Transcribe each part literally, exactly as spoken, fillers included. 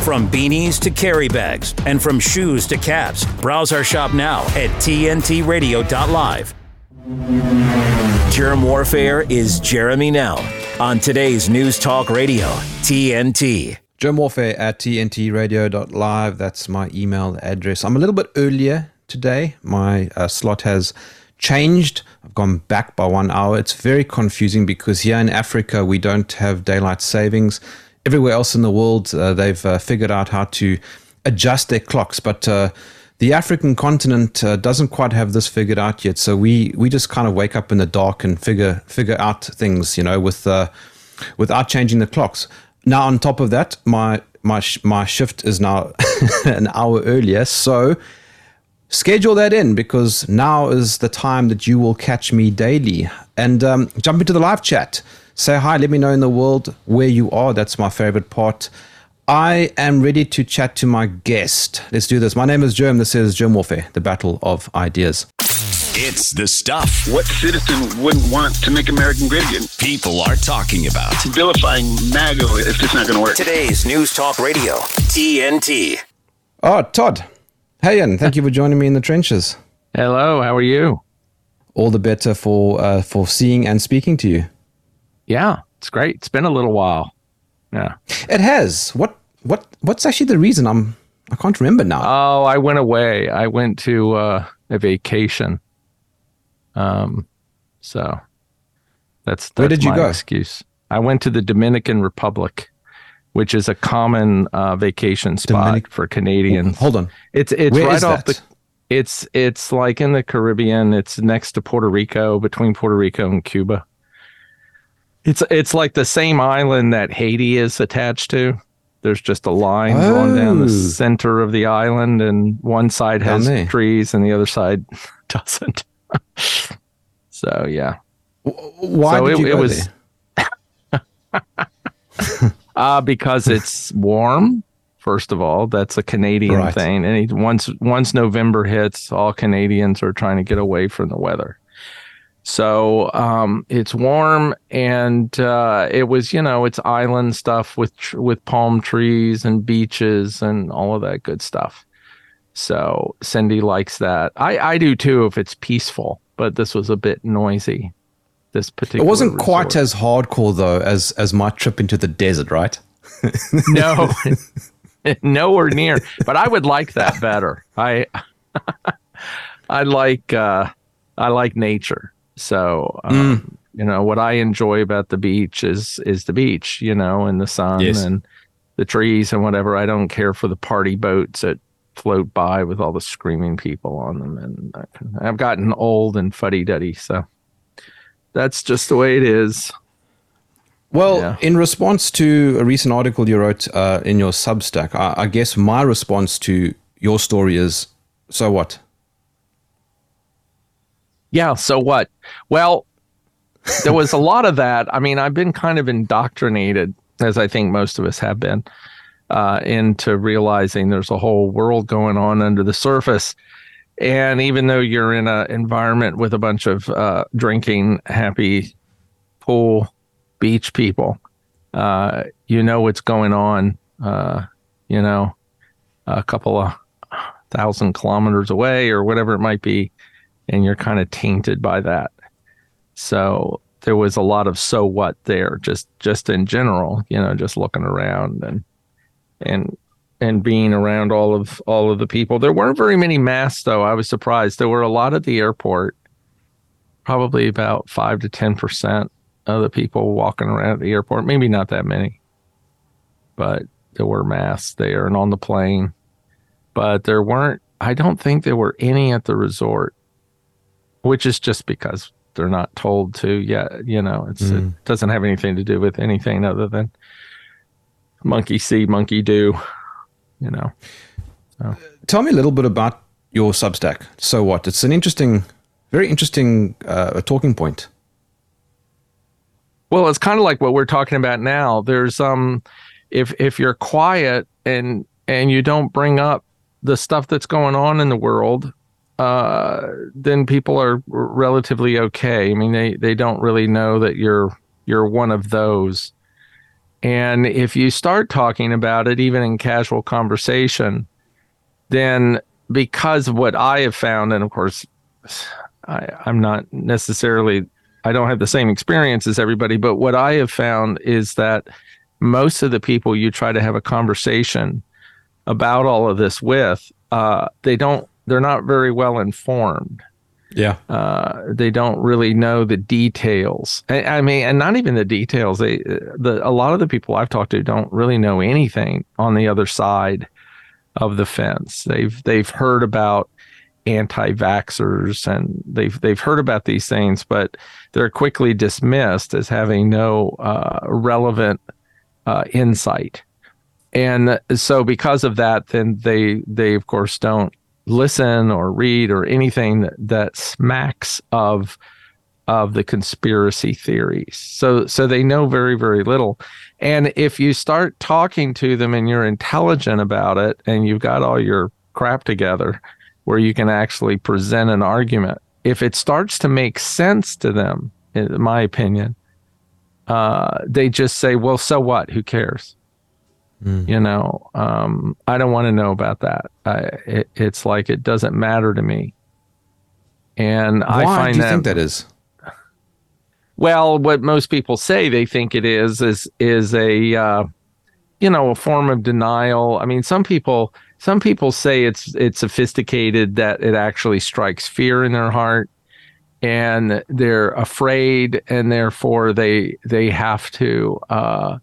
From beanies to carry bags and from shoes to caps, browse our shop now at T N T radio dot live. Jerm Warfare is Jeremy Nell on today's News Talk Radio, T N T. Jerm Warfare at T N T radio dot live. That's my email address. I'm a little bit earlier today. My uh, slot has changed. I've gone back by one hour. It's very confusing because here in Africa, we don't have daylight savings. Everywhere else in the world, uh, they've uh, figured out how to adjust their clocks. But uh, the African continent uh, doesn't quite have this figured out yet. So we we just kind of wake up in the dark and figure figure out things, you know, with uh, without changing the clocks. Now, on top of that, my my sh- my shift is now an hour earlier. So schedule that in, because now is the time that you will catch me daily. And um, jump into the live chat. Say hi. Let me know in the world where you are. That's my favorite part. I am ready to chat to my guest. Let's do this. My name is Jerm. This is Jerm Warfare, the Battle of Ideas. It's the stuff. What citizen wouldn't want to make America great again? People are talking about. Vilifying MAGA if it's not going to work. Today's News Talk Radio, T N T. Oh, Todd Hayen, thank you for joining me in the trenches. Hello, how are you? All the better for uh, for seeing and speaking to you. Yeah, it's great. It's been a little while. Yeah, it has. What what what's actually the reason? I'm I can't remember now. Oh, I went away. I went to uh, a vacation. Um, so that's, that's where did you go? Excuse. I went to the Dominican Republic, which is a common uh, vacation spot Dominic- for Canadians. Hold on, it's it's where right off that? the. It's it's like in the Caribbean. It's next to Puerto Rico, between Puerto Rico and Cuba. It's it's like the same island that Haiti is attached to. There's just a line oh. drawn down the center of the island, and one side has Damn trees and the other side doesn't. So yeah, why so did it, you go it was there? uh, because it's warm. First of all, that's a Canadian right. thing, and once once November hits, all Canadians are trying to get away from the weather. So um, it's warm, and uh, it was, you know, it's island stuff with with palm trees and beaches and all of that good stuff. So Cindy likes that. I, I do too if it's peaceful, but this was a bit noisy. This particular It wasn't resort. Quite as hardcore though as as my trip into the desert, right? No, nowhere near. But I would like that better. I I like uh, I like nature. So, um, mm. you know, what I enjoy about the beach is, is the beach, you know, and the sun yes. and the trees and whatever. I don't care for the party boats that float by with all the screaming people on them. And I, I've gotten old and fuddy-duddy. So that's just the way it is. Well, yeah. In response to a recent article you wrote uh, in your Substack, I, I guess my response to your story is, so what? Yeah, so what? Well, there was a lot of that. I mean, I've been kind of indoctrinated, as I think most of us have been, uh, into realizing there's a whole world going on under the surface. And even though you're in an environment with a bunch of uh, drinking, happy, pool, beach people, uh, you know what's going on, uh, you know, a couple of thousand kilometers away or whatever it might be. And you're kind of tainted by that. So there was a lot of so what there, just just in general, you know, just looking around and and and being around all of all of the people. There weren't very many masks, though. I was surprised. There were a lot at the airport, probably about five to ten percent of the people walking around at the airport. Maybe not that many, but there were masks there and on the plane. But there weren't, I don't think there were any at the resort. Which is just because they're not told to yet. You know, it's, mm. it doesn't have anything to do with anything other than monkey see, monkey do, you know. So. Tell me a little bit about your Substack, So What? It's an interesting, very interesting uh, talking point. Well, it's kind of like what we're talking about now. There's, um, if if you're quiet and and you don't bring up the stuff that's going on in the world, Uh, then people are relatively okay. I mean, they, they don't really know that you're you're one of those. And if you start talking about it, even in casual conversation, then because of what I have found, and of course, I, I'm not necessarily, I don't have the same experience as everybody, but what I have found is that most of the people you try to have a conversation about all of this with, uh, they don't, they're not very well informed. Yeah. Uh, they don't really know the details. I, I mean, and not even the details. They, the, a lot of the people I've talked to don't really know anything on the other side of the fence. They've, they've heard about anti-vaxxers and they've, they've heard about these things, but they're quickly dismissed as having no uh, relevant uh, insight. And so because of that, then they, they of course don't listen or read or anything that, that smacks of of the conspiracy theories. So so they know very, very little. And if you start talking to them and you're intelligent about it and you've got all your crap together where you can actually present an argument, if it starts to make sense to them, in my opinion, uh, they just say, well, so what? Who cares? You know, um, I don't want to know about that. I, it, it's like it doesn't matter to me. And why I find do you that, think that is? Well, what most people say they think it is is is a uh, you know, a form of denial. I mean, some people some people say it's it's sophisticated, that it actually strikes fear in their heart, and they're afraid, and therefore they they have to. Uh,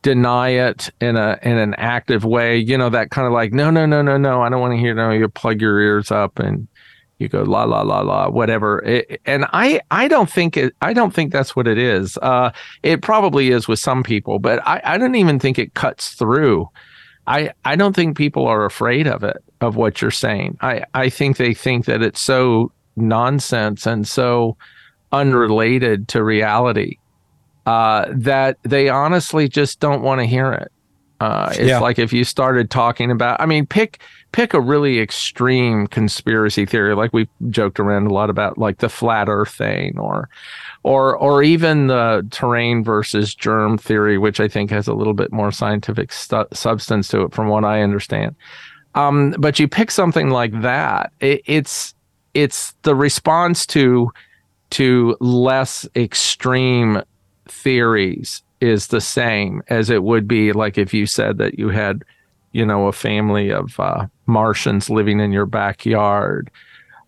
deny it in a in an active way, you know, that kind of like, no, no, no, no, no, I don't want to hear, no, you plug your ears up and you go la, la, la, la, whatever. It, and I, I don't think it, I don't think that's what it is. Uh, it probably is with some people, but I, I don't even think it cuts through. I, I don't think people are afraid of it, of what you're saying. I, I think they think that it's so nonsense and so unrelated to reality Uh, that they honestly just don't want to hear it. Uh, it's yeah. like if you started talking about, I mean, pick pick a really extreme conspiracy theory, like we joked around a lot about, like the flat Earth thing, or or or even the terrain versus germ theory, which I think has a little bit more scientific stu- substance to it, from what I understand. Um, but you pick something like that, it, it's it's the response to to less extreme theories is the same as it would be like if you said that you had, you know, a family of uh, Martians living in your backyard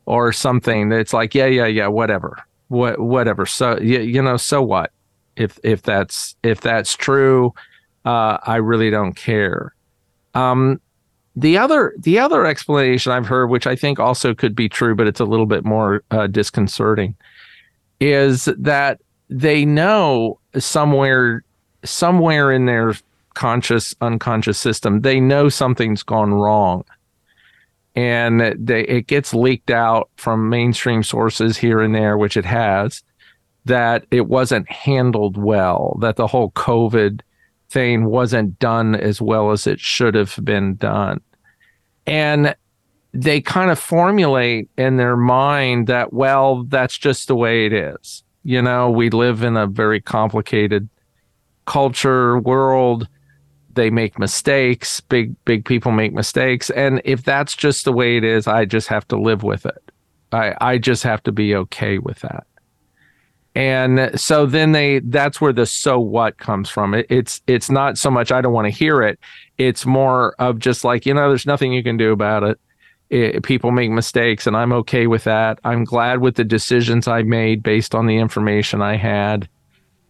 or something. That's like, yeah, yeah, yeah, whatever, what, whatever. So, you, you know, so what? If if that's if that's true, uh, I really don't care. Um, the other the other explanation I've heard, which I think also could be true, but it's a little bit more uh, disconcerting, is that they know somewhere, somewhere in their conscious, unconscious system, they know something's gone wrong, and they, it gets leaked out from mainstream sources here and there, which it has, that it wasn't handled well, that the whole COVID thing wasn't done as well as it should have been done. And they kind of formulate in their mind that, well, that's just the way it is. You know, we live in a very complicated culture, world. They make mistakes. Big, big people make mistakes. And if that's just the way it is, I just have to live with it. I, I just have to be okay with that. And so then they, that's where the so what comes from. It, it's, it's not so much I don't want to hear it. It's more of just like, you know, there's nothing you can do about it. It, people make mistakes, and I'm okay with that. I'm glad with the decisions I made based on the information I had.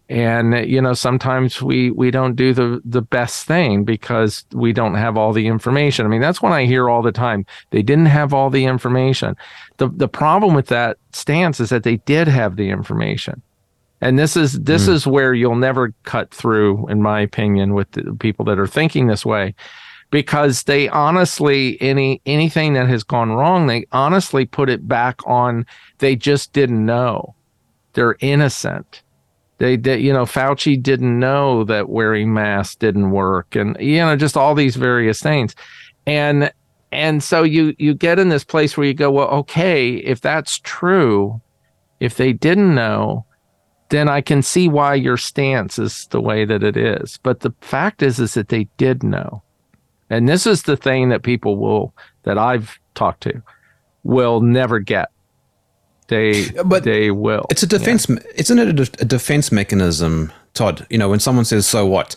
And, you know, sometimes we, we don't do the, the best thing because we don't have all the information. I mean, that's what I hear all the time. They didn't have all the information. The the problem with that stance is that they did have the information. And this is this mm. is where you'll never cut through, in my opinion, with the people that are thinking this way. Because they honestly, any anything that has gone wrong, they honestly put it back on, they just didn't know. They're innocent. They, they, you know, Fauci didn't know that wearing masks didn't work, and, you know, just all these various things. And and so you you get in this place where you go, well, okay, if that's true, if they didn't know, then I can see why your stance is the way that it is. But the fact is, is that they did know. And this is the thing that people will, that I've talked to, will never get. They, but they will. It's a defense, yeah. Isn't it a, de- a defense mechanism, Todd? You know, when someone says, so what?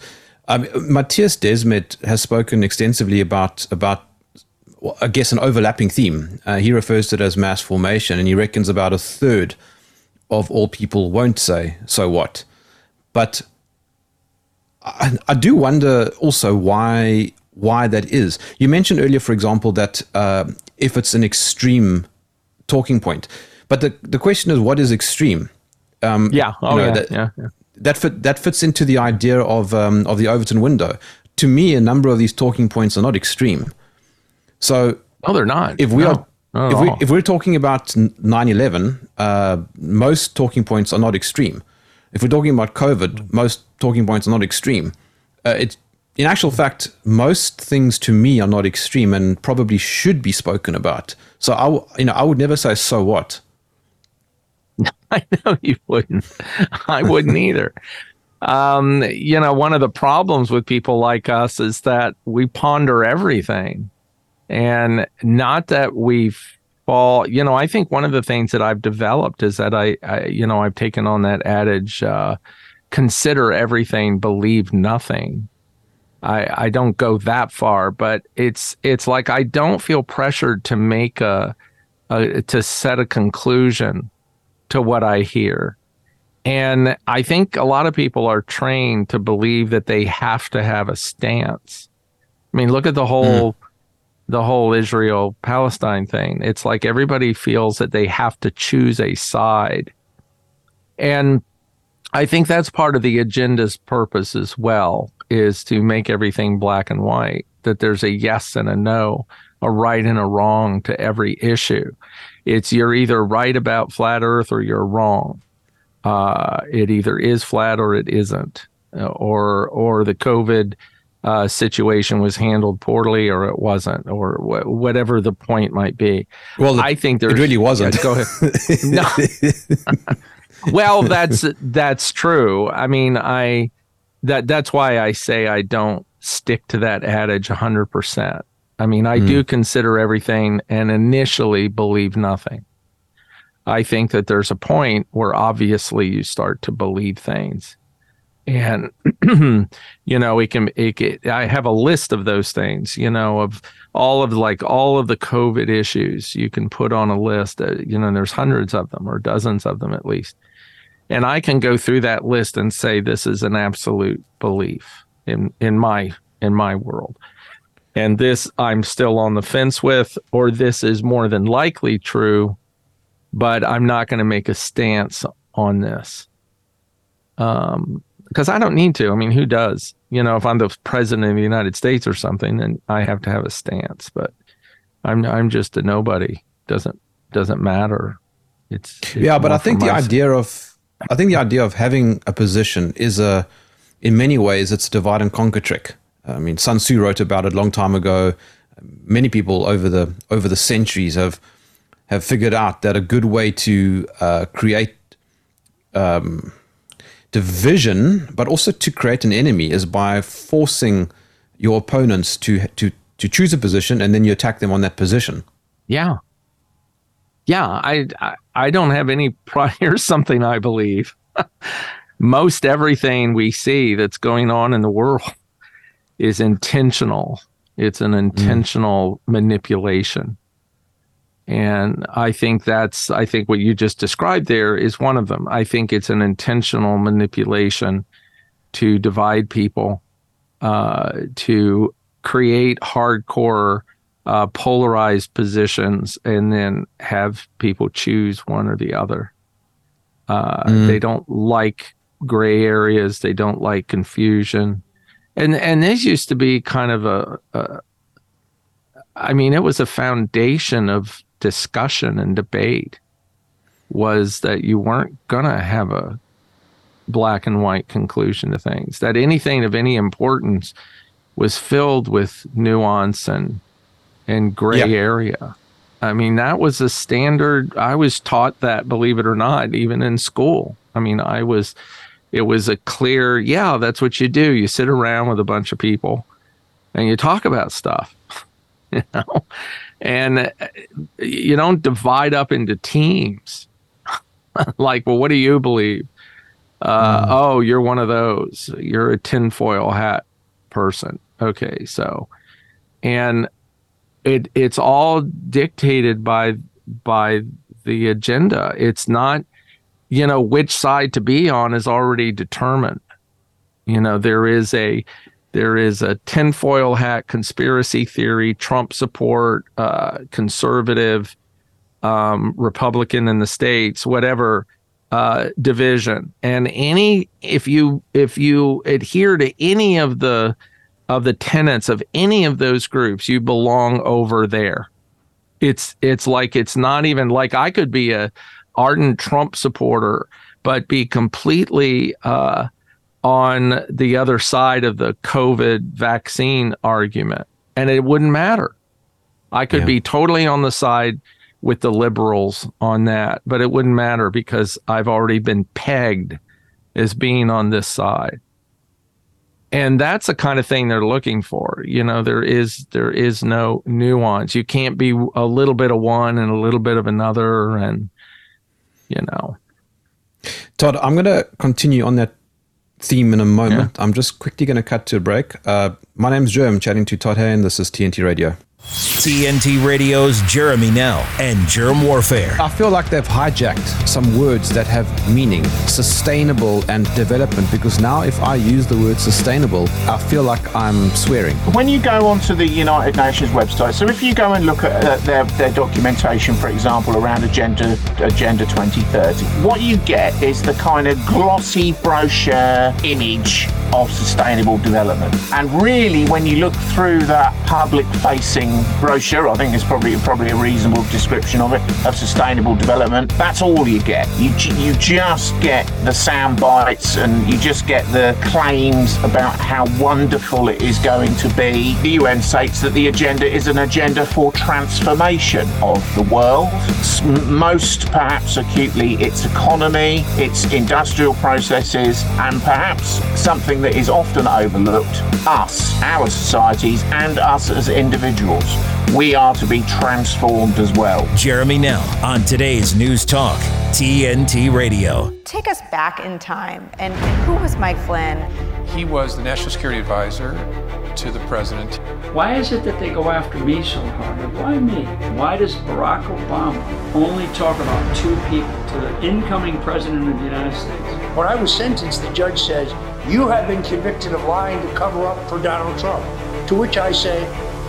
Um, Matthias Desmet has spoken extensively about, about well, I guess, an overlapping theme. Uh, he refers to it as mass formation, and he reckons about a third of all people won't say, so what? But I, I do wonder also why why that is. You mentioned earlier, for example, that uh, if it's an extreme talking point. But the, the question is, what is extreme? Um, yeah. Oh, you know, yeah, that, yeah, yeah. That, fit, that fits into the idea of um, of the Overton window. To me, a number of these talking points are not extreme. So, no, they're not. If we no, are, not if, we, if we're talking about nine eleven, uh, most talking points are not extreme. If we're talking about COVID, most talking points are not extreme. Uh, it's in actual fact, most things to me are not extreme and probably should be spoken about. So, I w- you know, I would never say so what. I know you wouldn't. I wouldn't either. Um, you know, one of the problems with people like us is that we ponder everything, and not that we fall. You know, I think one of the things that I've developed is that I, I you know, I've taken on that adage: uh, consider everything, believe nothing. I, I don't go that far, but it's it's like I don't feel pressured to make a, a to set a conclusion to what I hear. And I think a lot of people are trained to believe that they have to have a stance. I mean, look at the whole mm. the whole Israel-Palestine thing. It's like everybody feels that they have to choose a side. And I think that's part of the agenda's purpose as well, is to make everything black and white, that there's a yes and a no, a right and a wrong to every issue. It's you're either right about flat earth or you're wrong. Uh, it either is flat or it isn't. Uh, or or the COVID uh, situation was handled poorly or it wasn't, or wh- whatever the point might be. Well, the, I think there's... It really wasn't. Yeah, go ahead. No. Well, that's that's true. I mean, I that that's why I say I don't stick to that adage one hundred percent. I mean, I mm. do consider everything and initially believe nothing. I think that there's a point where obviously you start to believe things. And, you know, it can, it can, I have a list of those things, you know, of all of like all of the COVID issues you can put on a list, uh, you know, and there's hundreds of them or dozens of them at least. And I can go through that list and say, this is an absolute belief in, in my, in my world. And this I'm still on the fence with, or this is more than likely true, but I'm not going to make a stance on this. Um, because I don't need to. I mean, who does? You know, if I'm the president of the United States or something, then I have to have a stance. But I'm I'm just a nobody. Doesn't doesn't matter. It's, it's yeah. But I think the idea of I think the idea of having a position is a, in many ways, it's a divide and conquer trick. I mean, Sun Tzu wrote about it a long time ago. Many people over the over the centuries have have figured out that a good way to uh, create um, division, but also to create an enemy, is by forcing your opponents to to to choose a position, and then you attack them on that position. Yeah, yeah. I I, I don't have any prior. Here's something I believe. Most everything we see that's going on in the world is intentional. It's an intentional mm. manipulation. And I think that's, I think what you just described there is one of them. I think it's an intentional manipulation to divide people, uh, to create hardcore uh, polarized positions and then have people choose one or the other. Uh, mm. They don't like gray areas. They don't like confusion. And and this used to be kind of a, a, I mean, it was a foundation of discussion and debate, was that you weren't going to have a black and white conclusion to things, that anything of any importance was filled with nuance and, and gray yeah. area. I mean, that was a standard. I was taught that, believe it or not, even in school. I mean, I was, it was a clear, yeah, that's what you do. You sit around with a bunch of people and you talk about stuff, you know, and you don't divide up into teams. Like, well, what do you believe? Uh, mm. Oh, you're one of those. You're a tinfoil hat person. Okay, so, and it it's all dictated by by the agenda. It's not, you know, which side to be on is already determined. You know, there is a there is a tinfoil hat conspiracy theory, Trump support, uh, conservative, um, Republican in the States, whatever. Uh, division, and any if you if you adhere to any of the of the tenets of any of those groups, you belong over there. It's it's like it's not even like I could be a ardent Trump supporter, but be completely uh, on the other side of the COVID vaccine argument, and it wouldn't matter. I could yeah. be totally on the side with the liberals on that, but it wouldn't matter because I've already been pegged as being on this side. And that's the kind of thing they're looking for. You know, there is there is no nuance. You can't be a little bit of one and a little bit of another, and, you know. Todd, I'm going to continue on that theme in a moment. Yeah. I'm just quickly going to cut to a break. Uh, my name's Jerm, chatting to Todd Hayen. This is T N T Radio. T N T Radio's Jeremy Nell and Jerm Warfare. I feel like they've hijacked some words that have meaning, sustainable and development, because now if I use the word sustainable, I feel like I'm swearing. When you go onto the United Nations website, so if you go and look at uh, their, their documentation, for example, around Agenda Agenda twenty thirty, what you get is the kind of glossy brochure image of sustainable development. And really, when you look through that public-facing brochure, I think it's probably probably a reasonable description of it, of sustainable development. That's all you get. You you just get the sound bites, and you just get the claims about how wonderful it is going to be. The U N states that the agenda is an agenda for transformation of the world. Most perhaps acutely, its economy, its industrial processes, and perhaps something that is often overlooked, us, our societies, and us as individuals. We are to be transformed as well. Jeremy Nell on today's News Talk, T N T Radio. Take us back in time. And who was Mike Flynn? He was the National Security Advisor to the President. Why is it that they go after me so hard? Why me? Why does Barack Obama only talk about two people to the incoming President of the United States? When I was sentenced, the judge says, "You have been convicted of lying to cover up for Donald Trump." To which I say,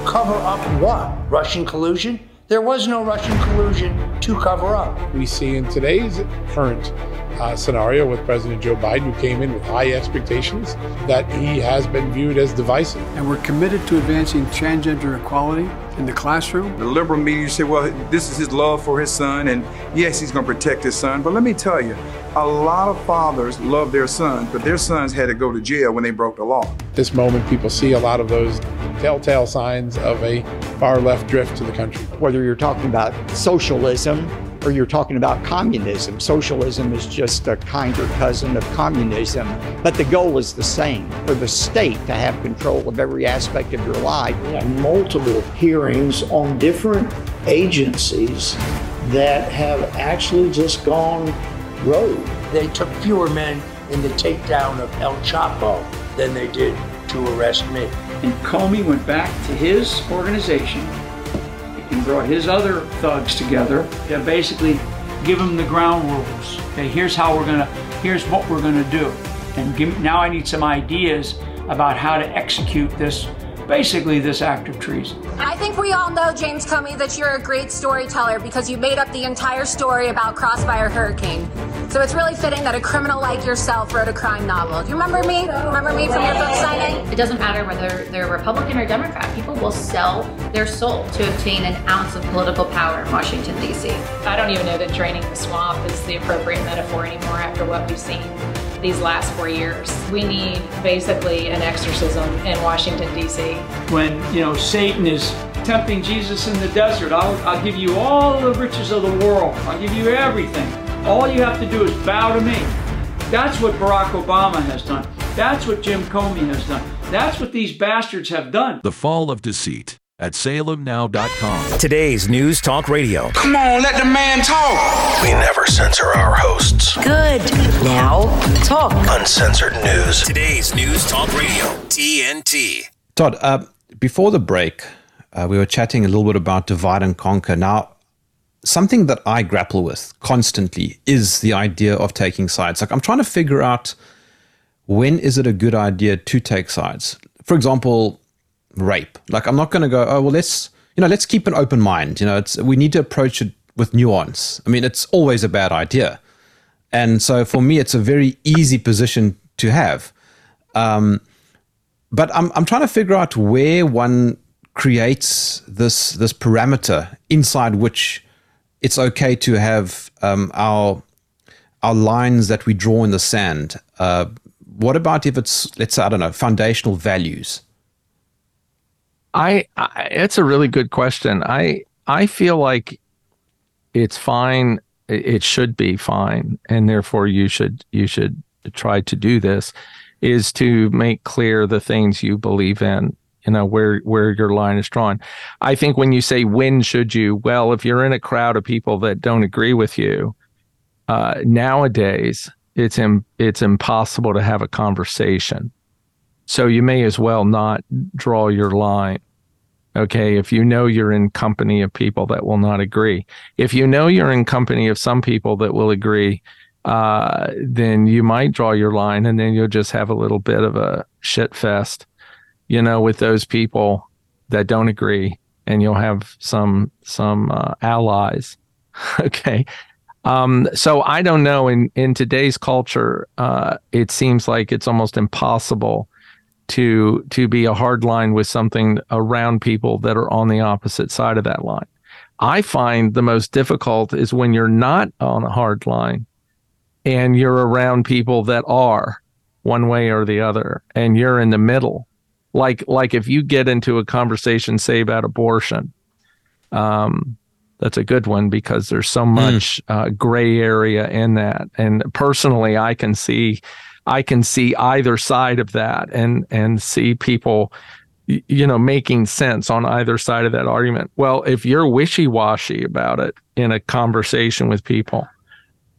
cover up what? Russian collusion? There was no Russian collusion to cover up. We see in today's current uh, scenario with President Joe Biden, who came in with high expectations, that he has been viewed as divisive. And we're committed to advancing transgender equality in the classroom. The liberal media say, well, this is his love for his son, and yes, he's going to protect his son. But let me tell you, a lot of fathers love their sons, but their sons had to go to jail when they broke the law. This moment, people see a lot of those telltale signs of a far-left drift to the country. Whether you're talking about socialism or you're talking about communism, socialism is just a kinder cousin of communism, but the goal is the same, for the state to have control of every aspect of your life. We have multiple hearings on different agencies that have actually just gone rogue. They took fewer men in the takedown of El Chapo than they did to arrest me. And Comey went back to his organization and brought his other thugs together to basically give them the ground rules. Okay, here's how we're gonna, here's what we're gonna do. And give, now I need some ideas about how to execute this, basically this act of treason. I think we all know, James Comey, that you're a great storyteller because you made up the entire story about Crossfire Hurricane. So it's really fitting that a criminal like yourself wrote a crime novel. Do you remember me? Remember me from your book signing? It doesn't matter whether they're Republican or Democrat. People will sell their soul to obtain an ounce of political power in Washington, D C. I don't even know that draining the swamp is the appropriate metaphor anymore after what we've seen these last four years. We need basically an exorcism in Washington, D C. When, you know, Satan is tempting Jesus in the desert, I'll, I'll give you all the riches of the world. I'll give you everything. All you have to do is bow to me. That's what Barack Obama has done. That's what Jim Comey has done. That's what these bastards have done. The Fall of Deceit at Salem Now dot com. Today's News Talk Radio. Come on, let the man talk. We never censor our hosts. Good. Now, talk. Uncensored news. Today's News Talk Radio, T N T. Todd, uh, before the break, uh, we were chatting a little bit about divide and conquer. Now, something that I grapple with constantly is the idea of taking sides. Like, I'm trying to figure out, when is it a good idea to take sides? For example, rape. Like, I'm not going to go, oh, well, let's, you know, let's keep an open mind. You know, it's, we need to approach it with nuance. I mean, it's always a bad idea. And so for me, it's a very easy position to have. Um, but I'm, I'm trying to figure out where one creates this, this parameter inside which it's okay to have um, our, our lines that we draw in the sand. Uh, what about if it's, let's say, I don't know, foundational values? I, I it's a really good question. I I feel like it's fine. It should be fine, and therefore you should you should try to do this, is to make clear the things you believe in. You know, where where your line is drawn. I think when you say, when should you? Well, if you're in a crowd of people that don't agree with you, uh, nowadays it's im- it's impossible to have a conversation. So you may as well not draw your line, okay, if you know you're in company of people that will not agree. If you know you're in company of some people that will agree, uh, then you might draw your line, and then you'll just have a little bit of a shit fest, you know, with those people that don't agree, and you'll have some some uh, allies, okay? Um, so I don't know, in, in today's culture, uh, it seems like it's almost impossible to to be a hard line with something around people that are on the opposite side of that line. I find the most difficult is when you're not on a hard line and you're around people that are one way or the other, and you're in the middle. Like like if you get into a conversation, say, about abortion, um, that's a good one because there's so much mm. uh, gray area in that. And personally, I can see... I can see either side of that, and and see people, you know, making sense on either side of that argument. Well, if you're wishy-washy about it in a conversation with people,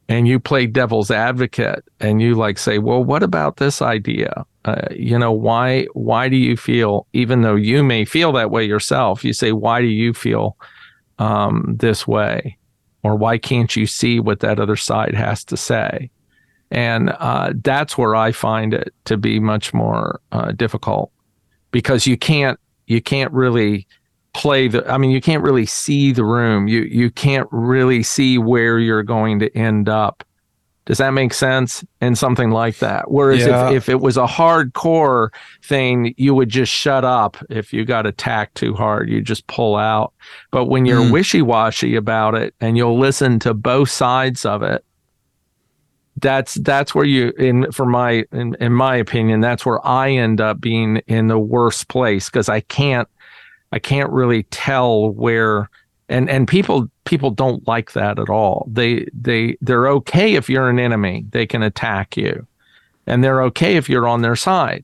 and you play devil's advocate, and you like say, well, what about this idea? Uh, you know, why why do you feel, even though you may feel that way yourself, you say, why do you feel um, this way? Or why can't you see what that other side has to say? And uh, that's where I find it to be much more uh, difficult, because you can't you can't really play the. I mean, you can't really see the room. You you can't really see where you're going to end up. Does that make sense? And something like that. Whereas yeah. if, if it was a hardcore thing, you would just shut up. If you got attacked too hard, you just pull out. But when you're mm. wishy-washy about it, and you'll listen to both sides of it, That's that's where you in for my in, in my opinion, that's where I end up being in the worst place, because I can't I can't really tell where, and, and people people don't like that at all. They they they're okay if you're an enemy, they can attack you, and they're okay if you're on their side.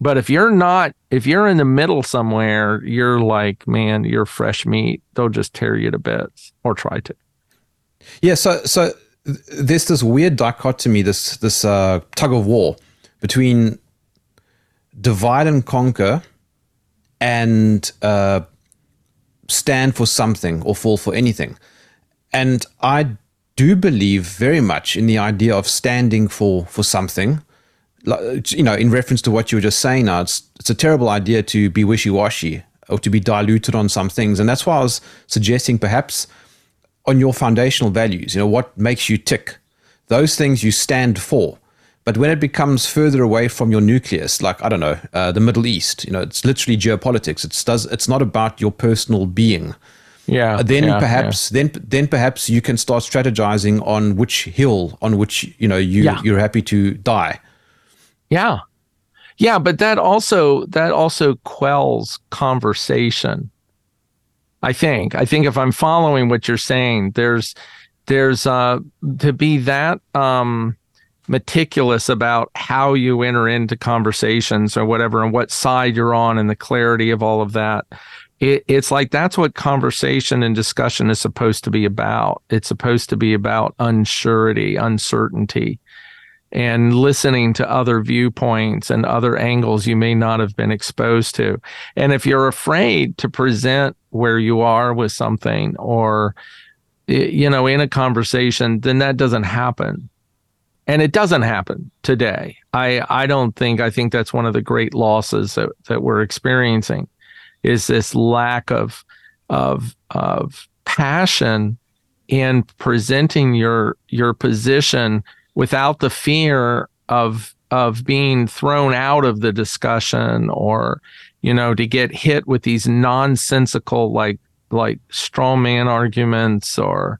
But if you're not, if you're in the middle somewhere, you're like, man, you're fresh meat. They'll just tear you to bits, or try to. Yeah. So so. There's this weird dichotomy, this this uh, tug of war between divide and conquer and uh, stand for something or fall for anything. And I do believe very much in the idea of standing for for something. You know, in reference to what you were just saying now, it's, it's a terrible idea to be wishy-washy or to be diluted on some things. And that's why I was suggesting perhaps on your foundational values, you know, what makes you tick, those things you stand for. But when it becomes further away from your nucleus, like, I don't know, uh, the Middle East, you know, it's literally geopolitics. It's does it's not about your personal being. Yeah. Uh, then yeah, perhaps yeah. then then perhaps you can start strategizing on which hill on which, you know, you yeah. you're happy to die. Yeah. Yeah, but that also that also quells conversation. I think. I think if I'm following what you're saying, there's, there's uh, to be that um, meticulous about how you enter into conversations or whatever and what side you're on and the clarity of all of that. It, it's like that's what conversation and discussion is supposed to be about. It's supposed to be about unsurety, uncertainty, and listening to other viewpoints and other angles you may not have been exposed to. And if you're afraid to present where you are with something or, you know, in a conversation, then that doesn't happen. And it doesn't happen today. I, I don't think, I think that's one of the great losses that, that we're experiencing is this lack of, of, of passion in presenting your, your position without the fear of of being thrown out of the discussion or, you know, to get hit with these nonsensical like like straw man arguments or,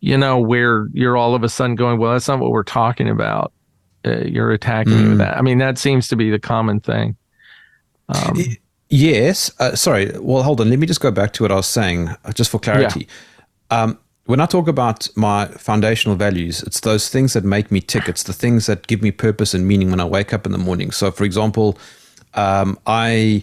you know, where you're all of a sudden going, well, that's not what we're talking about. Uh, you're attacking mm. me with that. I mean, that seems to be the common thing. Um, yes. Uh, sorry. Well, hold on. Let me just go back to what I was saying, uh, just for clarity. Yeah. Um, When I talk about my foundational values, it's those things that make me tick. It's the things that give me purpose and meaning when I wake up in the morning. So, for example, um, I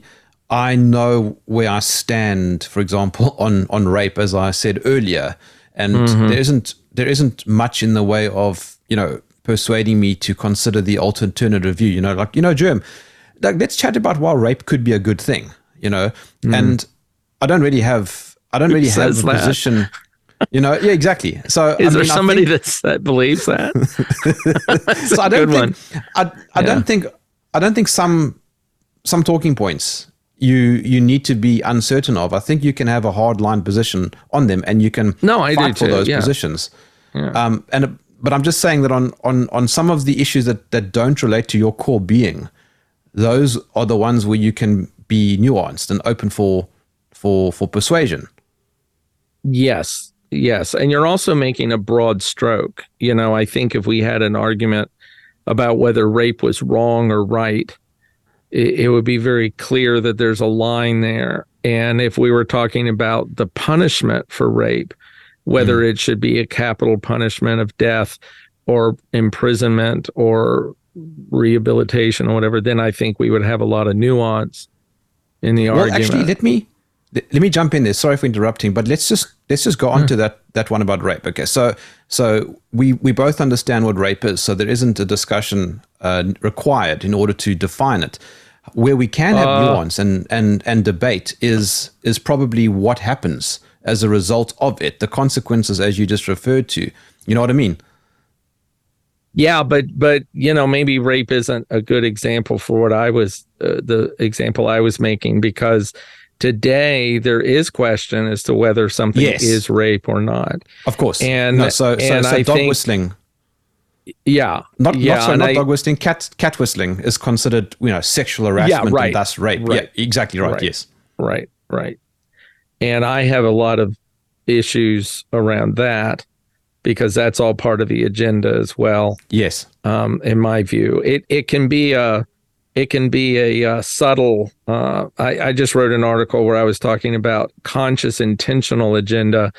I know where I stand, for example, on, on rape, as I said earlier. And mm-hmm. there isn't there isn't much in the way of, you know, persuading me to consider the alternative view. You know, like, you know, Jerm, like, let's chat about why rape could be a good thing, you know. Mm-hmm. And I don't really have, I don't really have a that. position... You know, yeah, exactly. So is I mean, there somebody think, that's, that believes that? That's so a I don't good think, one. I, I yeah. don't think I don't think some some talking points you you need to be uncertain of. I think you can have a hard line position on them, and you can no, I fight do for too. those yeah. positions. Yeah. Um, and but I'm just saying that on on on some of the issues that that don't relate to your core being, those are the ones where you can be nuanced and open for for for persuasion. Yes. Yes. And you're also making a broad stroke. You know, I think if we had an argument about whether rape was wrong or right, it, it would be very clear that there's a line there. And if we were talking about the punishment for rape, whether mm. it should be a capital punishment of death or imprisonment or rehabilitation or whatever, then I think we would have a lot of nuance in the well, argument. Actually, let me... Let me jump in there. Sorry for interrupting, but let's just let's just go on yeah. to that that one about rape. Okay, so so we we both understand what rape is, so there isn't a discussion uh, required in order to define it. Where we can have uh, nuance and and and debate is is probably what happens as a result of it, the consequences as you just referred to. You know what I mean? Yeah, but but you know, maybe rape isn't a good example for what I was uh, the example I was making, because today, there is question as to whether something yes. is rape or not. Of course. And no, so, so, and so dog think, whistling. Yeah. Not, yeah, not, so, not I, dog whistling. Cat cat whistling is considered, you know, sexual harassment yeah, right, and thus rape. Right, yeah, exactly right, right. Yes. Right, right. And I have a lot of issues around that because that's all part of the agenda as well. Yes. Um, in my view, it it can be a... It can be a uh, subtle, uh, I, I just wrote an article where I was talking about conscious intentional agenda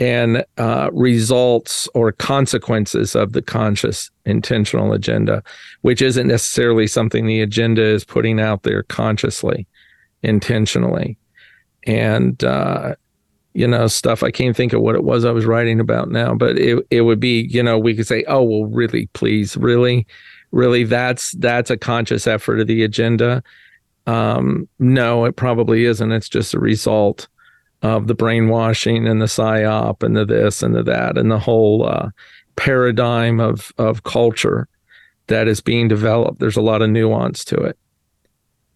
and uh, results or consequences of the conscious intentional agenda, which isn't necessarily something the agenda is putting out there consciously, intentionally. And, uh, you know, stuff, I can't think of what it was I was writing about now, but it, it would be, you know, we could say, oh, well, really, please, really? Really, that's that's a conscious effort of the agenda. Um, no, it probably isn't. It's just a result of the brainwashing and the psyop and the this and the that and the whole uh, paradigm of of culture that is being developed. There's a lot of nuance to it.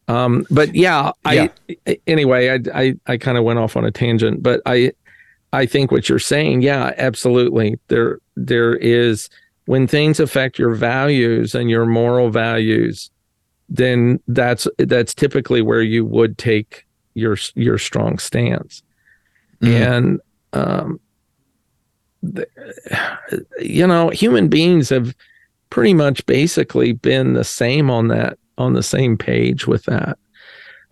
Um, but yeah, yeah. I anyway, I I, I kind of went off on a tangent, but I I think what you're saying, yeah, absolutely. There there is. When things affect your values and your moral values, then that's that's typically where you would take your your strong stance. Mm-hmm. And, um, the, you know, human beings have pretty much basically been the same on that, on the same page with that.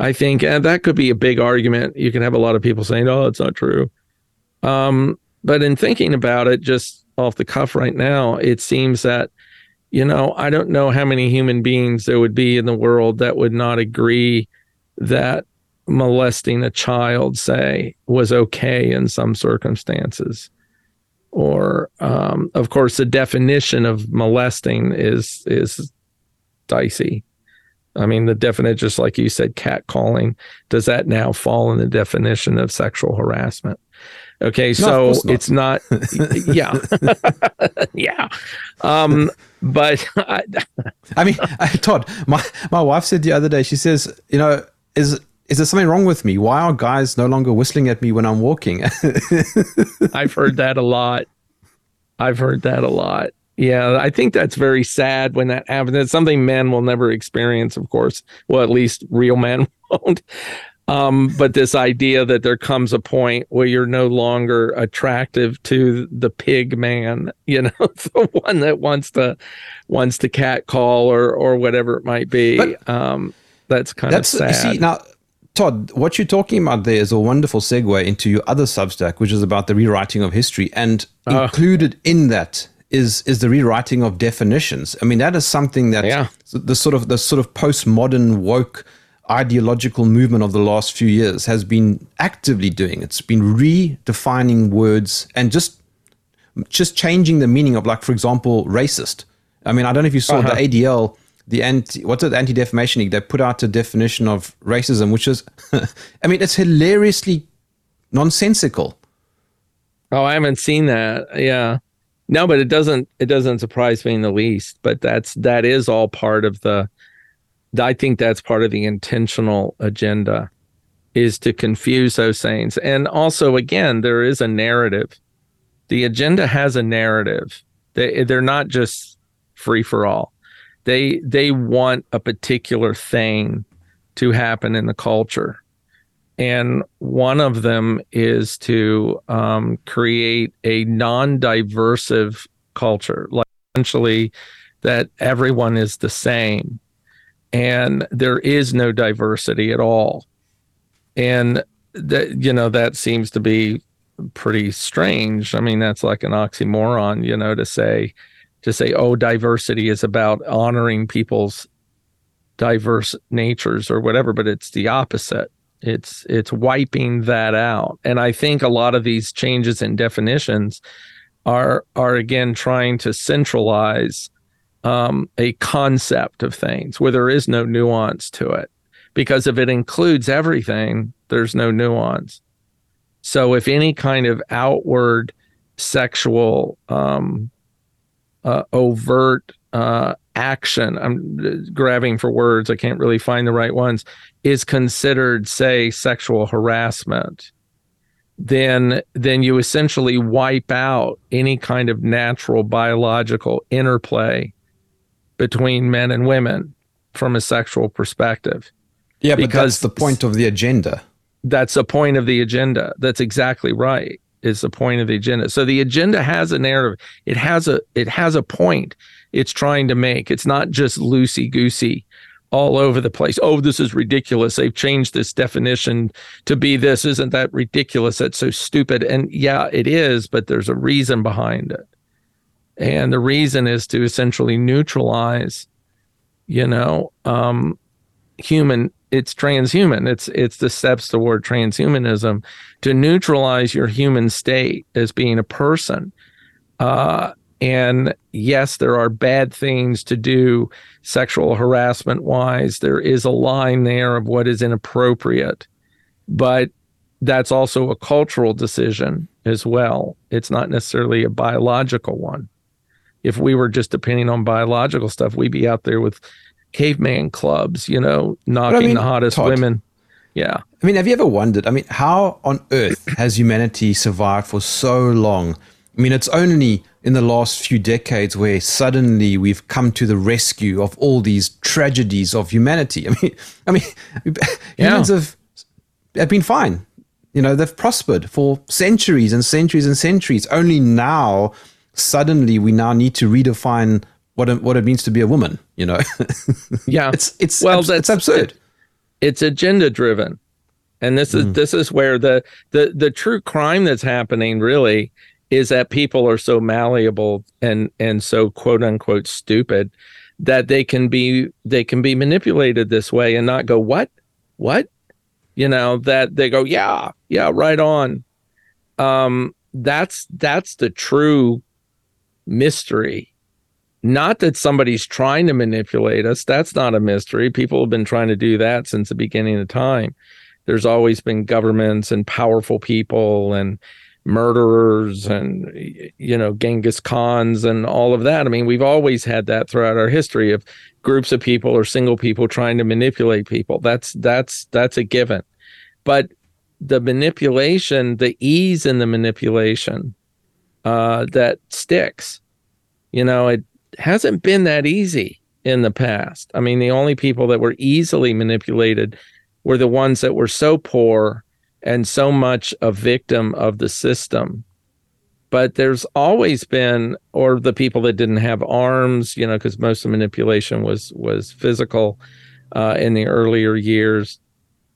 I think and that could be a big argument. You can have a lot of people saying, oh, it's not true. Um, but in thinking about it, just off the cuff right now, it seems that you know, I don't know how many human beings there would be in the world that would not agree that molesting a child, say, was okay in some circumstances. Or, um, of course, the definition of molesting is is dicey. I mean, the definition, just like you said, catcalling, does that now fall in the definition of sexual harassment? Okay, no, so it's not. It's not yeah, yeah. Um, but I, I mean, Todd, my my wife said the other day. She says, you know, is. Is there something wrong with me? Why are guys no longer whistling at me when I'm walking? I've heard that a lot. I've heard that a lot. Yeah, I think that's very sad when that happens. It's something men will never experience, of course. Well, at least real men won't. Um, but this idea that there comes a point where you're no longer attractive to the pig man, you know, the one that wants to wants to catcall or or whatever it might be. But um, that's kind that's, of sad. You see, now, Todd, what you're talking about there is a wonderful segue into your other Substack, which is about the rewriting of history. And oh. included in that is is the rewriting of definitions. I mean, that is something that yeah. the sort of the sort of postmodern woke ideological movement of the last few years has been actively doing. It's been redefining words and just just changing the meaning of, like, for example, racist. I mean, I don't know if you saw uh-huh. the A D L. The anti, what's it, the Anti-Defamation League, they put out a definition of racism, which is, I mean, it's hilariously nonsensical. Oh, I haven't seen that. Yeah. No, but it doesn't, it doesn't surprise me in the least, but that's, that is all part of the, I think that's part of the intentional agenda, is to confuse those things. And also, again, there is a narrative. The agenda has a narrative. They, they're not just free for all. They they want a particular thing to happen in the culture. And one of them is to um, create a non-diversive culture, like essentially that everyone is the same and there is no diversity at all. And that, you know, that seems to be pretty strange. I mean, that's like an oxymoron, you know, to say, to say, oh, diversity is about honoring people's diverse natures or whatever, but it's the opposite. It's it's wiping that out. And I think a lot of these changes in definitions are, are again, trying to centralize um, a concept of things where there is no nuance to it. Because if it includes everything, there's no nuance. So if any kind of outward sexual... Um, Uh, overt uh, action, I'm grabbing for words, I can't really find the right ones, is considered, say, sexual harassment, then then you essentially wipe out any kind of natural biological interplay between men and women from a sexual perspective. Yeah, because but that's the point of the agenda. That's the point of the agenda. That's exactly right. Is the point of the agenda. So the agenda has a narrative. It has a it has a point it's trying to make. It's not just loosey-goosey all over the place. Oh, this is ridiculous. They've changed this definition to be this. Isn't that ridiculous? That's so stupid. And yeah, it is, but there's a reason behind it. And the reason is to essentially neutralize, you know, um, human It's transhuman. It's it's the steps toward transhumanism, to neutralize your human state as being a person. Uh, and yes, there are bad things to do sexual harassment wise. There is a line there of what is inappropriate, but that's also a cultural decision as well. It's not necessarily a biological one. If we were just depending on biological stuff, we'd be out there with caveman clubs, you know, knocking I mean, the hottest Todd, women. Yeah. I mean, have you ever wondered, I mean, how on earth has humanity survived for so long? I mean, it's only in the last few decades where suddenly we've come to the rescue of all these tragedies of humanity. I mean, I mean, yeah. humans have, have been fine. You know, they've prospered for centuries and centuries and centuries. Only now, suddenly we now need to redefine what it, what it means to be a woman, you know? yeah. It's it's well, abs- it's absurd. It, it's agenda driven. And this is mm. this is where the, the the true crime that's happening really is that people are so malleable and and so quote unquote stupid that they can be they can be manipulated this way and not go, what? What? You know, that they go, yeah, yeah, right on. Um, that's that's the true mystery. Not that somebody's trying to manipulate us. That's not a mystery. People have been trying to do that since the beginning of time. There's always been governments and powerful people and murderers and, you know, Genghis Khans and all of that. I mean, we've always had that throughout our history of groups of people or single people trying to manipulate people. That's that's that's a given. But the manipulation, the ease in the manipulation uh, that sticks, you know, it hasn't been that easy in the past. I mean, the only people that were easily manipulated were the ones that were so poor and so much a victim of the system. But there's always been, or the people that didn't have arms, you know, because most of the manipulation was was physical uh, in the earlier years.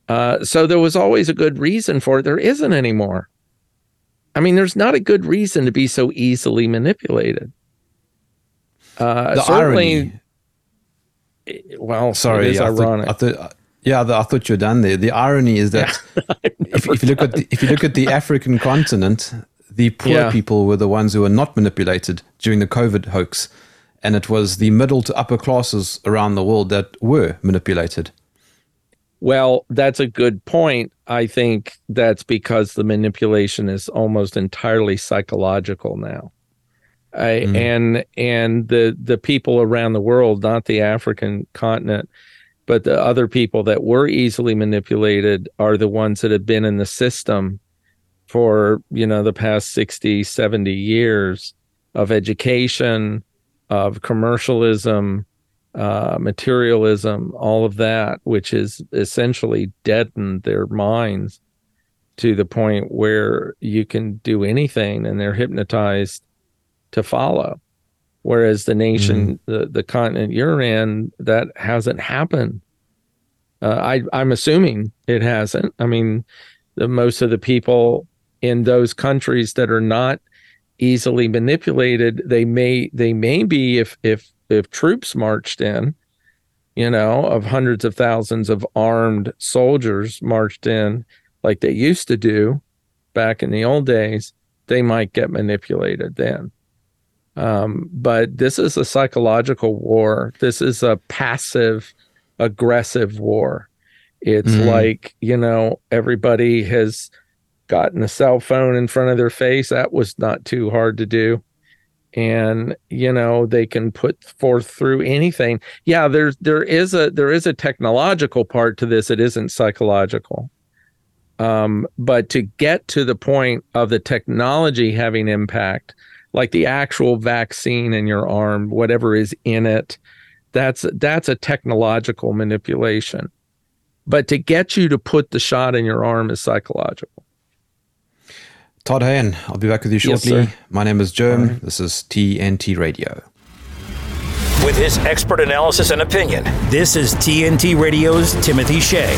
Uh, so there was always a good reason for it. There isn't anymore. I mean, there's not a good reason to be so easily manipulated. Uh, the irony. Well, sorry, it is I ironic. Th- I th- yeah, the, I thought you were done there. The irony is that if, if you look at the, if you look at the African continent, the poor yeah. people were the ones who were not manipulated during the COVID hoax, and it was the middle to upper classes around the world that were manipulated. Well, that's a good point. I think that's because the manipulation is almost entirely psychological now. I, mm. and and the, the people around the world, not the African continent, but the other people that were easily manipulated are the ones that have been in the system for, you know, the past sixty, seventy years of education, of commercialism, uh, materialism, all of that, which has essentially deadened their minds to the point where you can do anything and they're hypnotized to follow, whereas the nation, mm-hmm. the, the continent you're in, that hasn't happened. Uh, I, I'm assuming it hasn't. I mean, the, most of the people in those countries that are not easily manipulated, they may they may be if if if troops marched in, you know, of hundreds of thousands of armed soldiers marched in like they used to do back in the old days, they might get manipulated then. Um, but this is a psychological war. This is a passive, aggressive war. It's mm-hmm. like, you know, everybody has gotten a cell phone in front of their face. That was not too hard to do. And, you know, they can put forth through anything. Yeah, there's, there is a, there is a technological part to this. It isn't psychological. Um, but to get to the point of the technology having impact, like the actual vaccine in your arm, whatever is in it, that's that's a technological manipulation. But to get you to put the shot in your arm is psychological. Todd Hayen, I'll be back with you shortly. Yes, my name is Jerm. Right. This is T N T Radio. With his expert analysis and opinion, this is T N T Radio's Timothy Shea.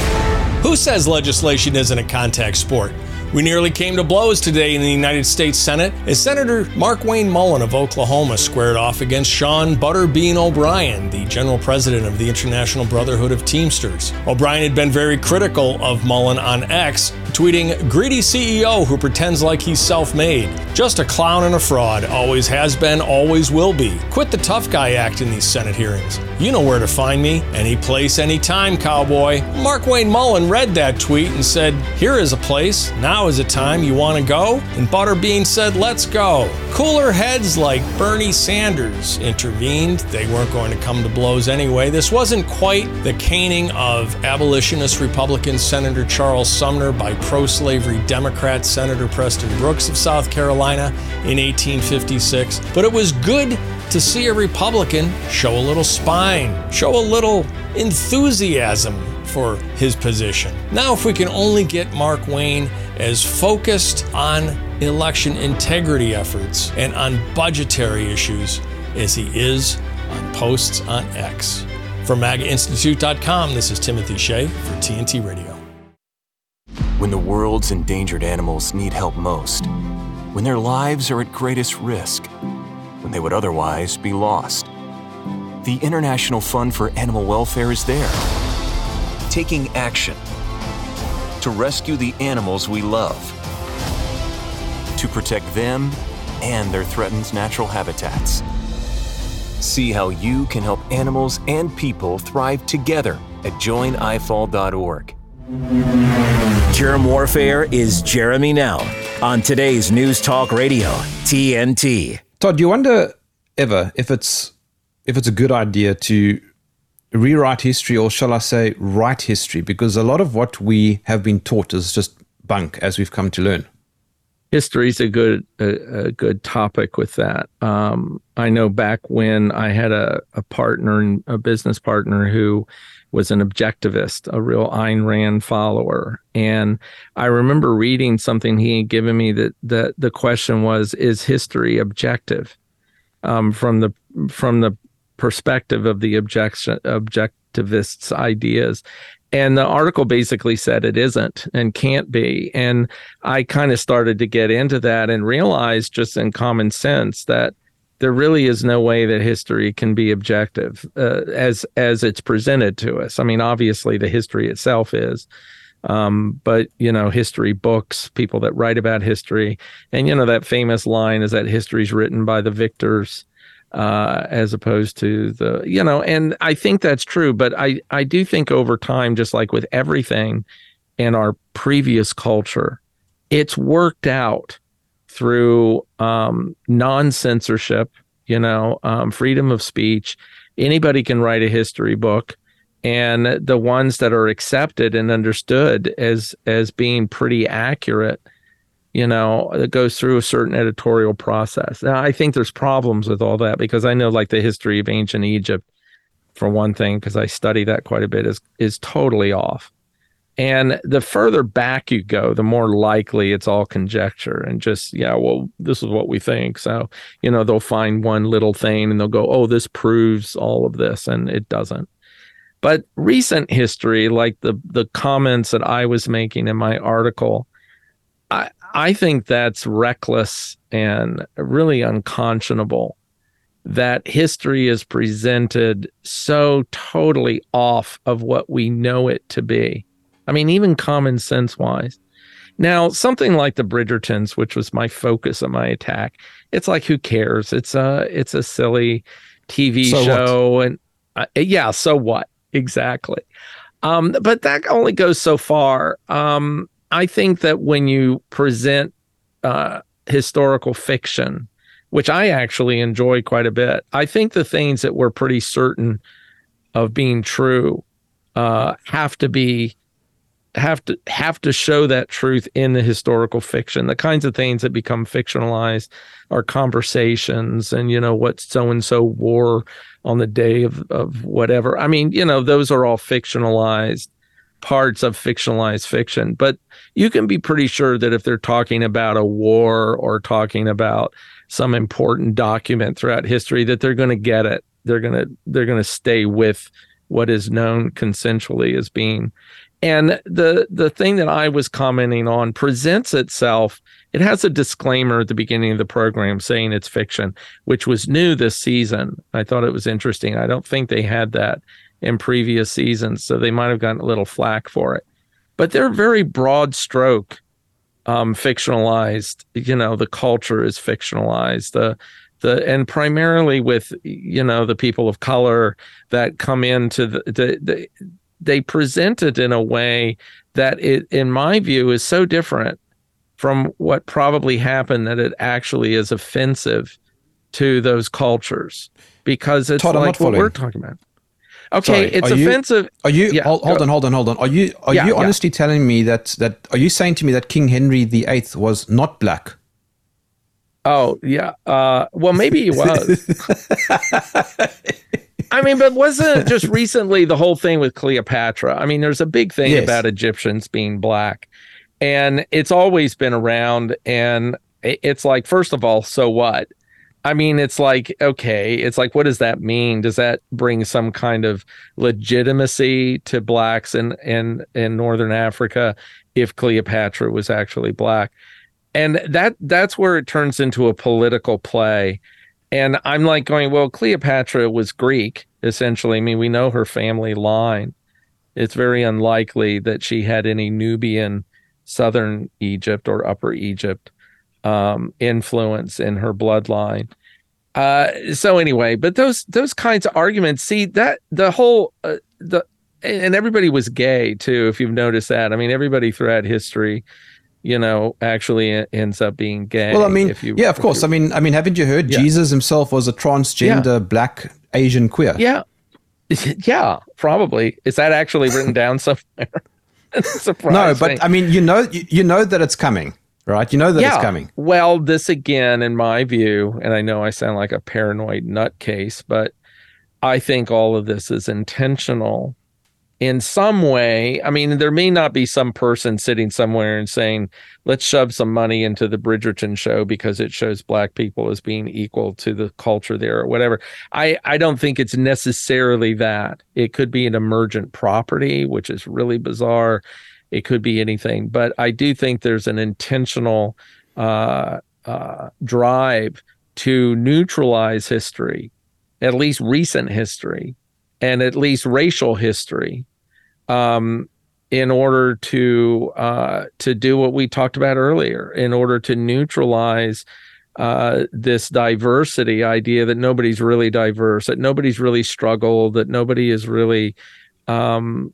Who says legislation isn't a contact sport? We nearly came to blows today in the United States Senate as Senator Mark Wayne Mullen of Oklahoma squared off against Sean Butterbean O'Brien, the general president of the International Brotherhood of Teamsters. O'Brien had been very critical of Mullen on X, tweeting, "Greedy C E O who pretends like he's self-made. Just a clown and a fraud. Always has been, always will be. Quit the tough guy act in these Senate hearings. You know where to find me. Any place, any time, cowboy." Mark Wayne Mullen read that tweet and said, "Here is a place. Now is a time you want to go?" And Butterbean said, "Let's go." Cooler heads like Bernie Sanders intervened. They weren't going to come to blows anyway. This wasn't quite the caning of abolitionist Republican Senator Charles Sumner by pro-slavery Democrat Senator Preston Brooks of South Carolina in eighteen fifty-six, but it was good to see a Republican show a little spine, show a little enthusiasm for his position. Now, if we can only get Mark Wayne as focused on election integrity efforts and on budgetary issues as he is on posts on X. From MAGA Institute dot com, this is Timothy Shea for T N T Radio. When the world's endangered animals need help most, when their lives are at greatest risk, when they would otherwise be lost. The International Fund for Animal Welfare is there, taking action to rescue the animals we love, to protect them and their threatened natural habitats. See how you can help animals and people thrive together at join i fall dot org. Jerm Warfare is Jeremy Nell on today's News Talk Radio, T N T. Todd, do you wonder ever if it's if it's a good idea to rewrite history, or shall I say write history? Because a lot of what we have been taught is just bunk, as we've come to learn. History's a good a, a good topic with that. Um, I know back when I had a, a partner, a business partner who was an objectivist, a real Ayn Rand follower. And I remember reading something he had given me that, that the question was, is history objective? Um, from the from the perspective of the objection, objectivists' ideas. And the article basically said it isn't and can't be. And I kind of started to get into that and realized, just in common sense, that there really is no way that history can be objective uh, as as it's presented to us. I mean, obviously, the history itself is. Um, but, you know, history books, people that write about history. And, you know, that famous line is that history is written by the victors. Uh, as opposed to the, you know, and I think that's true. But I, I do think over time, just like with everything in our previous culture, it's worked out through um, non-censorship, you know, um, freedom of speech. Anybody can write a history book. And the ones that are accepted and understood as as being pretty accurate, you know, it goes through a certain editorial process. Now, I think there's problems with all that, because I know, like, the history of ancient Egypt, for one thing, because I study that quite a bit, is is totally off. And the further back you go, the more likely it's all conjecture and just, yeah, well, this is what we think. So, you know, they'll find one little thing and they'll go, oh, this proves all of this, and it doesn't. But recent history, like the the comments that I was making in my article, I, I think that's reckless and really unconscionable, that history is presented so totally off of what we know it to be. I mean, even common sense wise. Now, something like the Bridgertons, which was my focus of my attack, it's like, who cares? It's a, it's a silly T V so show. What? And uh, yeah, so what? Exactly. Um, but that only goes so far. Um, I think that when you present uh, historical fiction, which I actually enjoy quite a bit, I think the things that we're pretty certain of being true uh, have to be have to have to show that truth in the historical fiction. The kinds of things that become fictionalized are conversations and, you know, what so and so wore on the day of, of whatever. I mean, you know, those are all fictionalized parts of fictionalized fiction, but you can be pretty sure that if they're talking about a war or talking about some important document throughout history, that they're going to get it. They're going to they're going to stay with what is known consensually as being. And the the thing that I was commenting on presents itself. It has a disclaimer at the beginning of the program saying it's fiction, which was new this season. I thought it was interesting. I don't think they had that in previous seasons, so they might have gotten a little flack for it. But they're very broad stroke um, fictionalized. You know, the culture is fictionalized. The the and primarily with, you know, the people of color that come into the, the, the they present it in a way that, it, in my view, is so different from what probably happened that it actually is offensive to those cultures, because it's Todd, like what we're talking about. Okay, Sorry, it's are offensive. You, are you yeah, hold, hold on, hold on, hold on. Are you are yeah, you honestly yeah. telling me that that are you saying to me that King Henry the Eighth was not black? Oh yeah. Uh, well, maybe he was. I mean, but wasn't it just recently the whole thing with Cleopatra? I mean, there's a big thing yes. about Egyptians being black, and it's always been around. And it's like, first of all, so what? I mean, it's like, okay, it's like, what does that mean? Does that bring some kind of legitimacy to blacks in, in, in Northern Africa if Cleopatra was actually black? And that that's where it turns into a political play. And I'm like going, well, Cleopatra was Greek, essentially. I mean, we know her family line. It's very unlikely that she had any Nubian, southern Egypt or upper Egypt um, influence in her bloodline. Uh, so anyway, but those those kinds of arguments, see, that the whole, uh, the and everybody was gay, too, if you've noticed that. I mean, everybody throughout history, you know, actually ends up being gay. Well, I mean, if you, yeah, of course. I mean, I mean, haven't you heard yeah. Jesus himself was a transgender yeah. black Asian queer? Yeah. Yeah, probably. Is that actually written down somewhere? No, but me. I mean, you know, you, you know that it's coming, right? You know that yeah. it's coming. Well, this again, in my view, and I know I sound like a paranoid nutcase, but I think all of this is intentional in some way. I mean, there may not be some person sitting somewhere and saying, let's shove some money into the Bridgerton show because it shows black people as being equal to the culture there or whatever. I, I don't think it's necessarily that. It could be an emergent property, which is really bizarre. It could be anything. But I do think there's an intentional uh, uh, drive to neutralize history, at least recent history, and at least racial history, um, in order to uh, to do what we talked about earlier, in order to neutralize uh, this diversity idea that nobody's really diverse, that nobody's really struggled, that nobody has really um,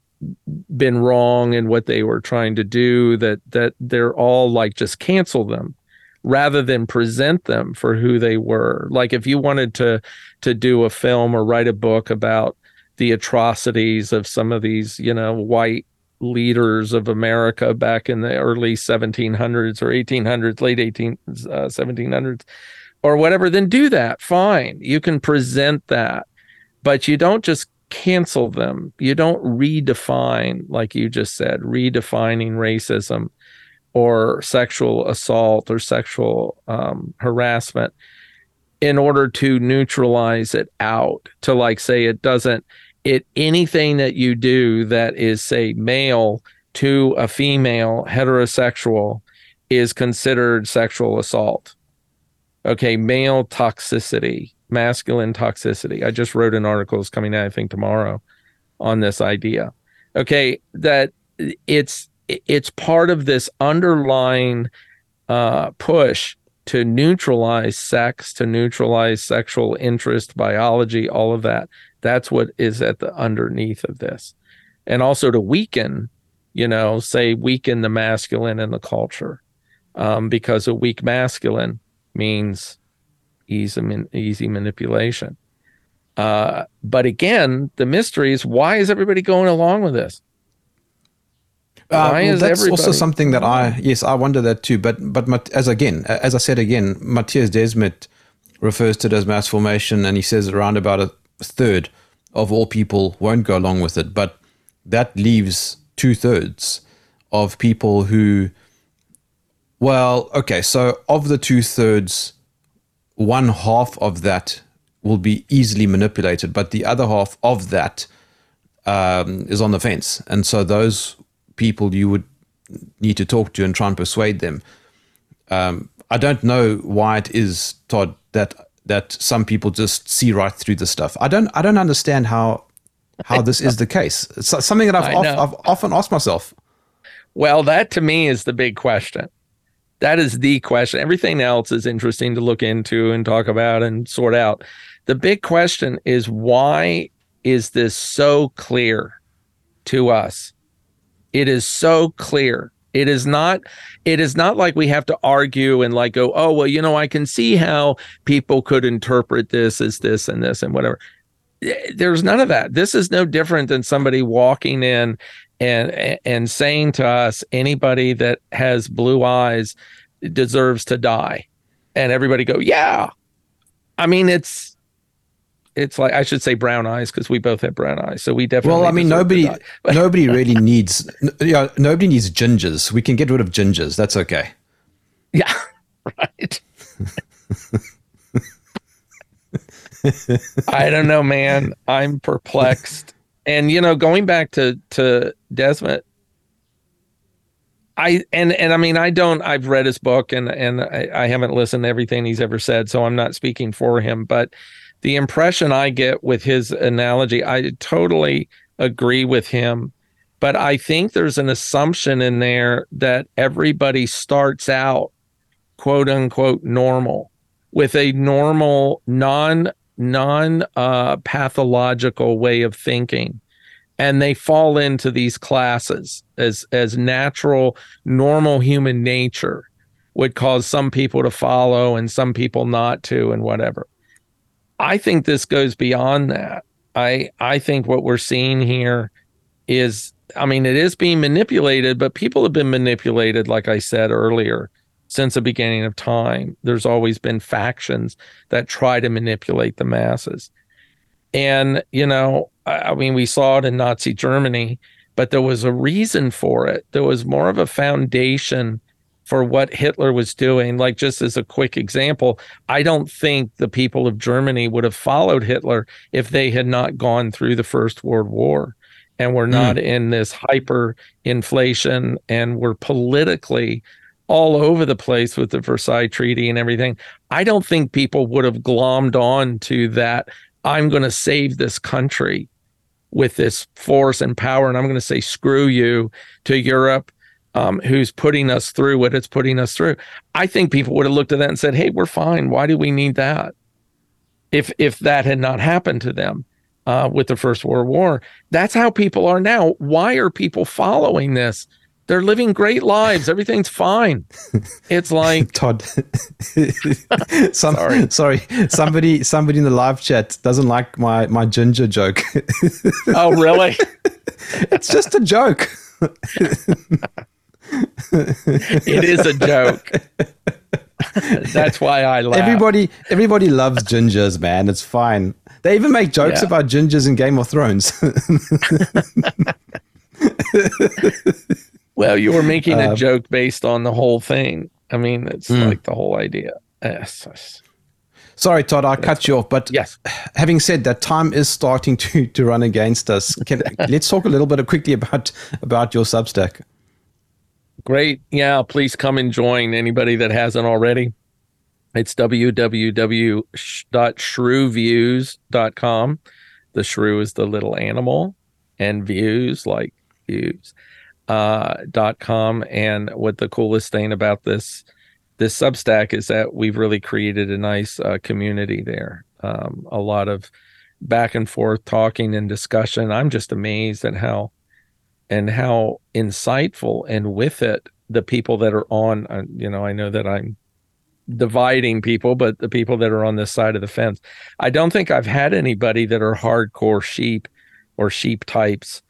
been wrong in what they were trying to do, that that they're all like, just cancel them, rather than present them for who they were. Like if you wanted to to do a film or write a book about the atrocities of some of these, you know, white leaders of America back in the early seventeen hundreds or eighteen hundreds, late eighteenth, uh, seventeen hundreds or whatever, then do that. Fine. You can present that, but you don't just cancel them. You don't redefine, like you just said, redefining racism or sexual assault or sexual um, harassment in order to neutralize it out, to like say it doesn't, it anything that you do that is, say, male to a female heterosexual is considered sexual assault. Okay, male toxicity, masculine toxicity. I just wrote an article, it's coming out, I think, tomorrow on this idea. Okay, that it's it's part of this underlying uh, push to neutralize sex, to neutralize sexual interest, biology, all of that. That's what is at the underneath of this. And also to weaken, you know, say weaken the masculine in the culture, um, because a weak masculine means easy, easy manipulation. Uh, but again, the mystery is, why is everybody going along with this? Uh, well, that's everybody? also something that I, yes, I wonder that too. But but as again, as I said again, Matthias Desmet refers to it as mass formation, and he says around about a third of all people won't go along with it. But that leaves two thirds of people who, well, okay, so of the two thirds, one half of that will be easily manipulated, but the other half of that um, is on the fence. And so those people you would need to talk to and try and persuade them. Um, I don't know why it is, Todd, that that some people just see right through this stuff. I don't I don't understand how how this is the case. It's something that I've, off, I've often asked myself. Well, that to me is the big question. That is the question. Everything else is interesting to look into and talk about and sort out. The big question is, why is this so clear to us? It is so clear. It is not it is not like we have to argue and like go, oh, well, you know, I can see how people could interpret this as this and this and whatever. There's none of that. This is no different than somebody walking in and and saying to us, anybody that has blue eyes deserves to die. And everybody go, yeah. I mean, it's It's like, I should say brown eyes, because we both have brown eyes, so we definitely. Well, I mean, nobody, nobody really needs, you know, nobody needs gingers. We can get rid of gingers. That's okay. Yeah, right. I don't know, man. I'm perplexed, and you know, going back to to Desmet, I and and I mean, I don't I've read his book and and I, I haven't listened to everything he's ever said, so I'm not speaking for him. But the impression I get with his analogy, I totally agree with him. But I think there's an assumption in there that everybody starts out, quote unquote, normal, with a normal, non non uh, pathological way of thinking. And they fall into these classes as as natural, normal human nature would cause some people to follow and some people not to and whatever. I think this goes beyond that. I I think what we're seeing here is, I mean, it is being manipulated, but people have been manipulated, like I said earlier, since the beginning of time. There's always been factions that try to manipulate the masses. And, you know, I mean, we saw it in Nazi Germany, but there was a reason for it. There was more of a foundation for what Hitler was doing. Like, just as a quick example, I don't think the people of Germany would have followed Hitler if they had not gone through the First World War and were not mm. in this hyperinflation and were politically all over the place with the Versailles Treaty and everything. I don't think people would have glommed on to that, I'm going to save this country with this force and power, and I'm going to say, screw you to Europe, um, who's putting us through what it's putting us through. I think people would have looked at that and said, hey, we're fine. Why do we need that? If if that had not happened to them uh, with the First World War. That's how people are now. Why are people following this? They're living great lives. Everything's fine. It's like Todd. Some, sorry, sorry. Somebody, somebody in the live chat doesn't like my my ginger joke. Oh, really? It's just a joke. It is a joke. That's why I laugh. Everybody, everybody loves gingers, man. It's fine. They even make jokes yeah. about gingers in Game of Thrones. Well, you were making a uh, joke based on the whole thing. I mean, it's mm. like the whole idea. Yes. Sorry, Todd, I cut right. you off. But yes, having said that, time is starting to, to run against us. Can, let's talk a little bit quickly about, about your Substack. Great. Yeah, please come and join, anybody that hasn't already. It's w w w dot shrew views dot com. The shrew is the little animal, and views like views. Uh, dot com. And what the coolest thing about this this Substack is that we've really created a nice uh, community there. Um, a lot of back and forth talking and discussion. I'm just amazed at how and how insightful and with it the people that are on. Uh, you know, I know that I'm dividing people, but the people that are on this side of the fence. I don't think I've had anybody that are hardcore sheep or sheep types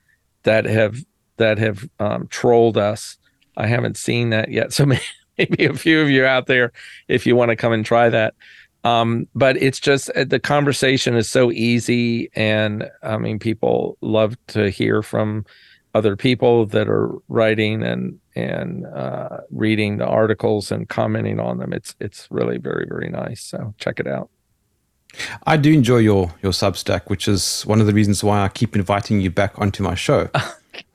that have. that have um, trolled us. I haven't seen that yet. So maybe, maybe a few of you out there, if you want to come and try that. Um, but it's just, the conversation is so easy. And I mean, people love to hear from other people that are writing and, and uh, reading the articles and commenting on them. It's, it's really very, very nice. So check it out. I do enjoy your, your Substack, which is one of the reasons why I keep inviting you back onto my show.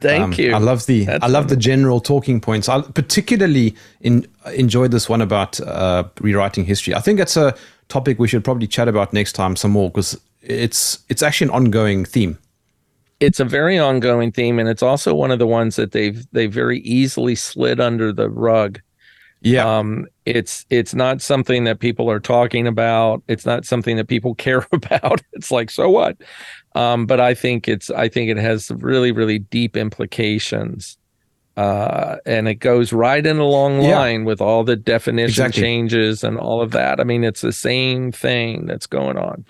Thank um, you. I love the That's I love funny. the general talking points. I particularly in, enjoyed this one about uh, rewriting history. I think that's a topic we should probably chat about next time some more, because it's it's actually an ongoing theme. It's a very ongoing theme, and it's also one of the ones that they've they very easily slid under the rug. Yeah, um, it's it's not something that people are talking about. It's not something that people care about. It's like, so what? Um, but I think it's I think it has really, really deep implications, uh, and it goes right in a long line yeah. with all the definition exactly. changes and all of that. I mean, it's the same thing that's going on.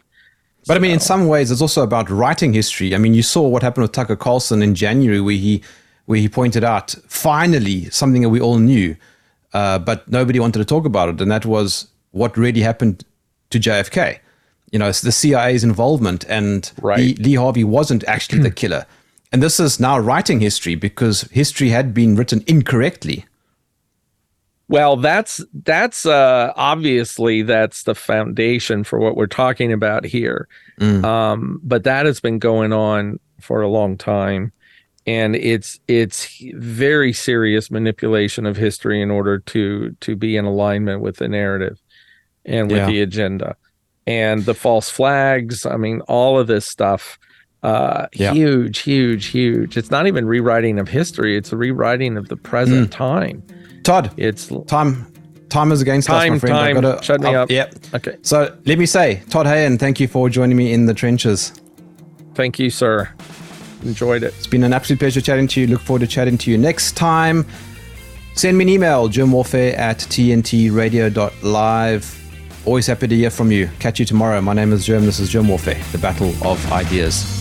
But so. I mean, in some ways, it's also about writing history. I mean, you saw what happened with Tucker Carlson in January, where he where he pointed out finally something that we all knew. Uh, but nobody wanted to talk about it, and that was what really happened to J F K. You know, it's the C I A's involvement, and right. Lee, Lee Harvey wasn't actually the killer. And this is now writing history, because history had been written incorrectly. Well, that's that's uh, obviously that's the foundation for what we're talking about here. Mm. Um, but that has been going on for a long time. And it's it's very serious manipulation of history in order to to be in alignment with the narrative and with yeah. the agenda. And the false flags, I mean, all of this stuff, uh, yeah. huge, huge, huge. It's not even rewriting of history. It's a rewriting of the present mm. time. Todd, it's time. Time is against us, my friend. Time, I've got to, shut me I'll, up. Yep. Okay. So let me say, Todd Hayen, thank you for joining me in the trenches. Thank you, sir. Enjoyed it. It's been an absolute pleasure chatting to you. Look forward to chatting to you next time. Send me an email, jerm warfare at t n t radio dot live. Always happy to hear from you. Catch you tomorrow. My name is Jerm. This is Jerm Warfare, the Battle of Ideas.